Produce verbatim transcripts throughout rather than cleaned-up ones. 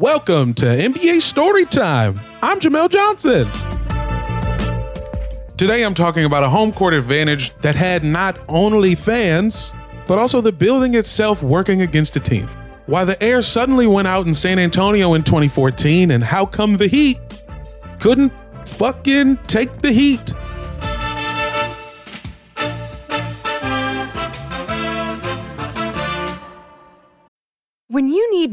Welcome to N B A Storytime. I'm Jamel Johnson. Today I'm talking about a home court advantage that had not only fans, but also the building itself working against the team. Why the air suddenly went out in San Antonio in twenty fourteen, and how come the Heat couldn't fucking take the heat. When you need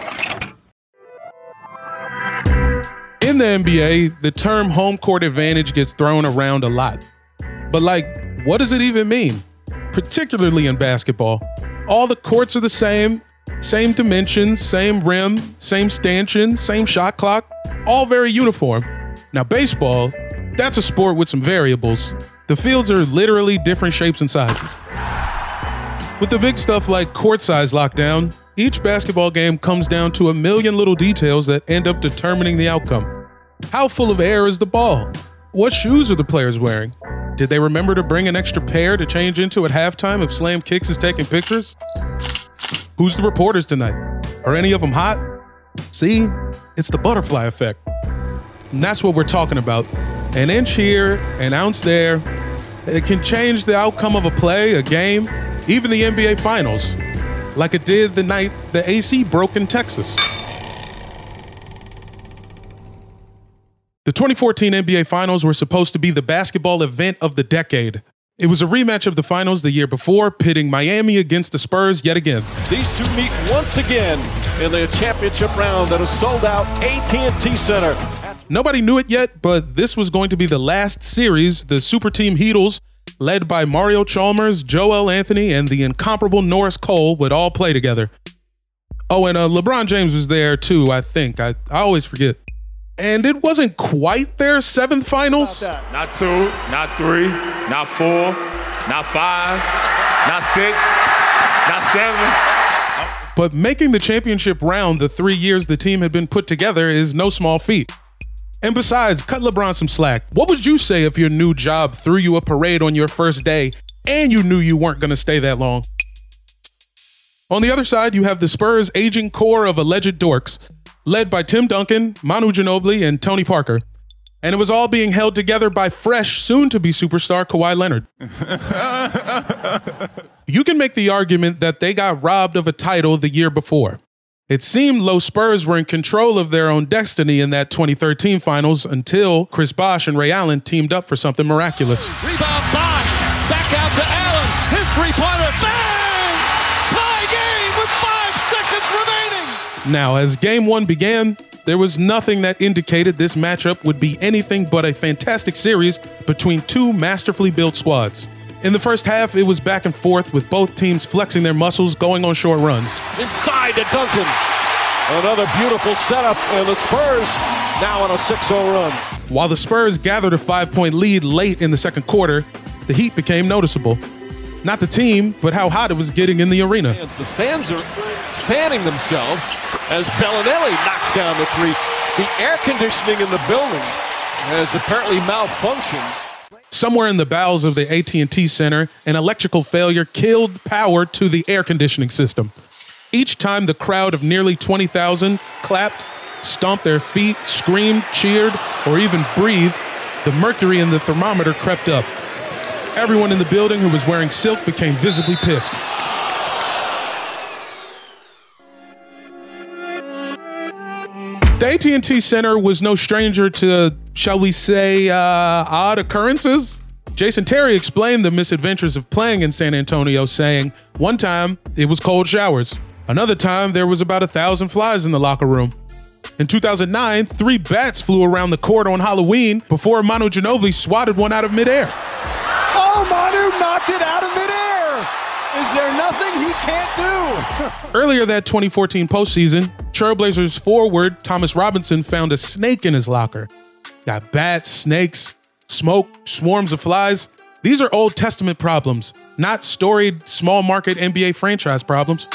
In the N B A, the term home court advantage gets thrown around a lot. But like, what does it even mean? Particularly in basketball, all the courts are the same, same dimensions, same rim, same stanchion, same shot clock, all very uniform. Now baseball, that's a sport with some variables. The fields are literally different shapes and sizes. With the big stuff like court size lockdown, each basketball game comes down to a million little details that end up determining the outcome. How full of air is the ball? What shoes are the players wearing? Did they remember to bring an extra pair to change into at halftime if Slam Kicks is taking pictures? Who's the reporters tonight? Are any of them hot? See, it's the butterfly effect. And that's what we're talking about. An inch here, an ounce there. It can change the outcome of a play, a game, even the N B A Finals. Like it did the night the A C broke in Texas. The twenty fourteen N B A Finals were supposed to be the basketball event of the decade. It was a rematch of the Finals the year before, pitting Miami against the Spurs yet again. These two meet once again in their championship round at a sold-out A T and T Center. Nobody knew it yet, but this was going to be the last series the super team Heatles, led by Mario Chalmers, Joel Anthony, and the incomparable Norris Cole, would all play together. Oh, and uh, LeBron James was there too, I think. I, I always forget. And it wasn't quite their seventh finals. Not two, not three, not four, not five, not six, not seven. But making the championship round the three years the team had been put together is no small feat. And besides, cut LeBron some slack. What would you say if your new job threw you a parade on your first day and you knew you weren't going to stay that long? On the other side, you have the Spurs' aging core of alleged dorks, led by Tim Duncan, Manu Ginobili, and Tony Parker. And it was all being held together by fresh, soon-to-be superstar Kawhi Leonard. You can make the argument that they got robbed of a title the year before. It seemed low Spurs were in control of their own destiny in that twenty thirteen Finals until Chris Bosh and Ray Allen teamed up for something miraculous. Rebound Bosh, back out to Allen, his three-pointer, bang! Tie game with five seconds remaining! Now, as game one began, there was nothing that indicated this matchup would be anything but a fantastic series between two masterfully built squads. In the first half, it was back and forth with both teams flexing their muscles, going on short runs. Inside to Duncan. Another beautiful setup, and the Spurs now on a six oh run. While the Spurs gathered a five-point lead late in the second quarter, the Heat became noticeable. Not the team, but how hot it was getting in the arena. The fans are fanning themselves as Bellinelli knocks down the three. The air conditioning in the building has apparently malfunctioned. Somewhere in the bowels of the A T and T Center, an electrical failure killed power to the air conditioning system. Each time the crowd of nearly twenty thousand clapped, stomped their feet, screamed, cheered, or even breathed, the mercury in the thermometer crept up. Everyone in the building who was wearing silk became visibly pissed. The A T and T Center was no stranger to, shall we say, uh, odd occurrences? Jason Terry explained the misadventures of playing in San Antonio, saying, one time it was cold showers. Another time there was about a thousand flies in the locker room. In two thousand nine, three bats flew around the court on Halloween before Manu Ginobili swatted one out of midair. Oh, Manu knocked it out of midair! Is there nothing he can't do? Earlier that twenty fourteen postseason, Trailblazers forward Thomas Robinson found a snake in his locker. Got bats, snakes, smoke, swarms of flies. These are Old Testament problems, not storied small market N B A franchise problems.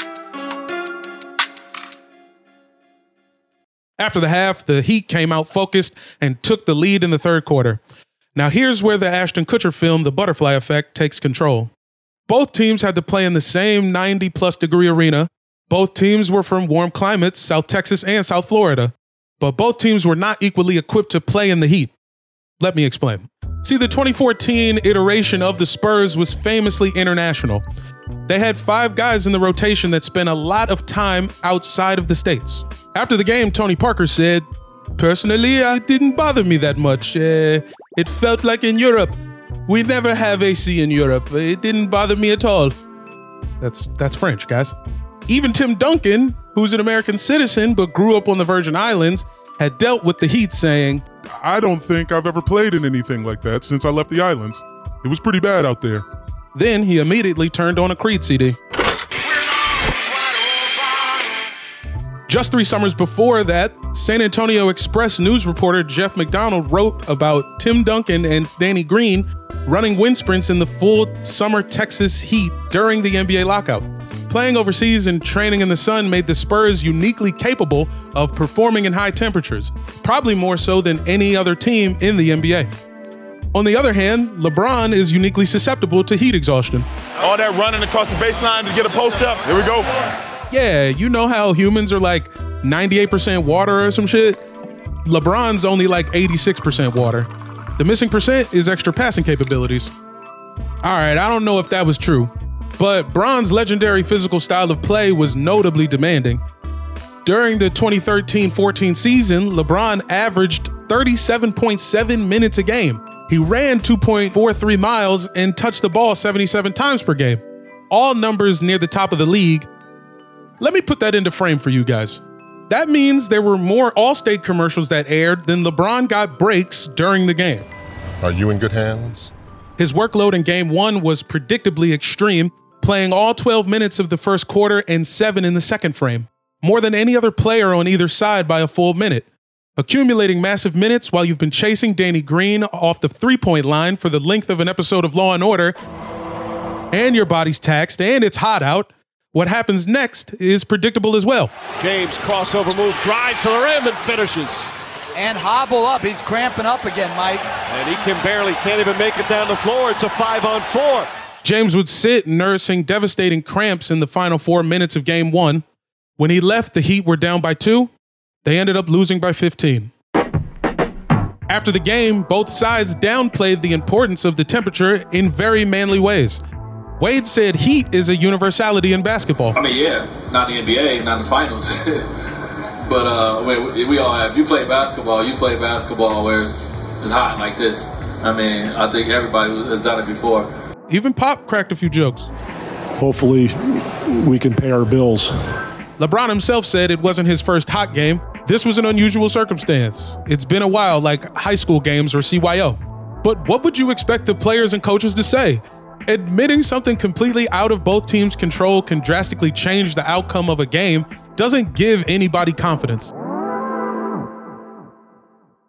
After the half, the Heat came out focused and took the lead in the third quarter. Now here's where the Ashton Kutcher film, The Butterfly Effect, takes control. Both teams had to play in the same ninety plus degree arena. Both teams were from warm climates, South Texas and South Florida. But both teams were not equally equipped to play in the heat. Let me explain. See, the twenty fourteen iteration of the Spurs was famously international. They had five guys in the rotation that spent a lot of time outside of the States. After the game, Tony Parker said, "Personally, it didn't bother me that much. Uh, it felt like in Europe. We never have A C in Europe. It didn't bother me at all." That's that's French, guys. Even Tim Duncan, who's an American citizen but grew up on the Virgin Islands, had dealt with the heat, saying, "I don't think I've ever played in anything like that since I left the islands. It was pretty bad out there." Then he immediately turned on a Creed C D. Just three summers before that, San Antonio Express-News reporter Jeff McDonald wrote about Tim Duncan and Danny Green running wind sprints in the full summer Texas heat during the N B A lockout. Playing overseas and training in the sun made the Spurs uniquely capable of performing in high temperatures, probably more so than any other team in the N B A. On the other hand, LeBron is uniquely susceptible to heat exhaustion. All that running across the baseline to get a post up. Here we go. Yeah, you know how humans are like ninety-eight percent water or some shit? LeBron's only like eighty-six percent water. The missing percent is extra passing capabilities. All right, I don't know if that was true, but Bron's legendary physical style of play was notably demanding. During the twenty thirteen fourteen season, LeBron averaged thirty-seven point seven minutes a game. He ran two point four three miles and touched the ball seventy-seven times per game. All numbers near the top of the league. Let me put that into frame for you guys. That means there were more Allstate commercials that aired than LeBron got breaks during the game. Are you in good hands? His workload in game one was predictably extreme, playing all twelve minutes of the first quarter and seven in the second frame, more than any other player on either side by a full minute. Accumulating massive minutes while you've been chasing Danny Green off the three-point line for the length of an episode of Law and Order, and your body's taxed, and it's hot out. What happens next is predictable as well. James crossover move, drives to the rim and finishes. And hobble up. He's cramping up again, Mike. And he can barely, can't even make it down the floor. It's a five on four. James would sit nursing devastating cramps in the final four minutes of game one. When he left, the Heat were down by two. They ended up losing by fifteen. After the game, both sides downplayed the importance of the temperature in very manly ways. Wade said heat is a universality in basketball. I mean, yeah, not the N B A, not the finals. But uh, we, we all have, you play basketball, you play basketball where it's, it's hot like this. I mean, I think everybody has done it before. Even Pop cracked a few jokes. Hopefully, we can pay our bills. LeBron himself said it wasn't his first hot game. This was an unusual circumstance. It's been a while, like high school games or C Y O. But what would you expect the players and coaches to say? Admitting something completely out of both teams' control can drastically change the outcome of a game doesn't give anybody confidence.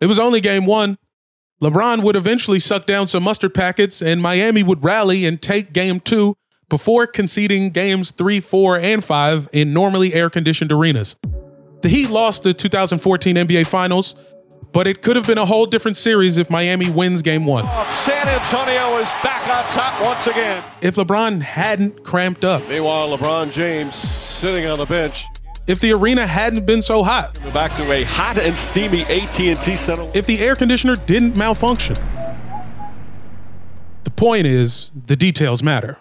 It was only game one. LeBron would eventually suck down some mustard packets, and Miami would rally and take game two before conceding games three, four, and five in normally air-conditioned arenas. The Heat lost the two thousand fourteen N B A Finals, but it could have been a whole different series if Miami wins game one. San Antonio is back on top once again. If LeBron hadn't cramped up. Meanwhile, LeBron James sitting on the bench. If the arena hadn't been so hot. Back to a hot and steamy A T and T Center. If the air conditioner didn't malfunction. The point is, the details matter.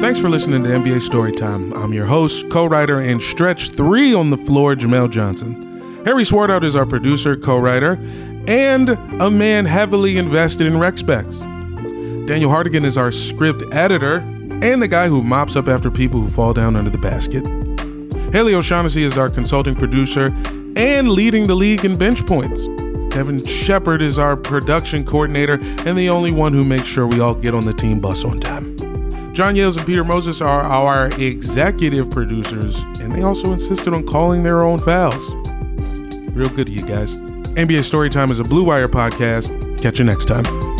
Thanks for listening to N B A Storytime. I'm your host, co-writer, and stretch three on the floor, Jamel Johnson. Harry Swartout is our producer, co-writer, and a man heavily invested in Rexpex. Daniel Hartigan is our script editor and the guy who mops up after people who fall down under the basket. Haley O'Shaughnessy is our consulting producer and leading the league in bench points. Kevin Shepherd is our production coordinator and the only one who makes sure we all get on the team bus on time. John Yales and Peter Moses are our executive producers, and they also insisted on calling their own fouls. Real good to you guys. N B A Storytime is a Blue Wire podcast. Catch you next time.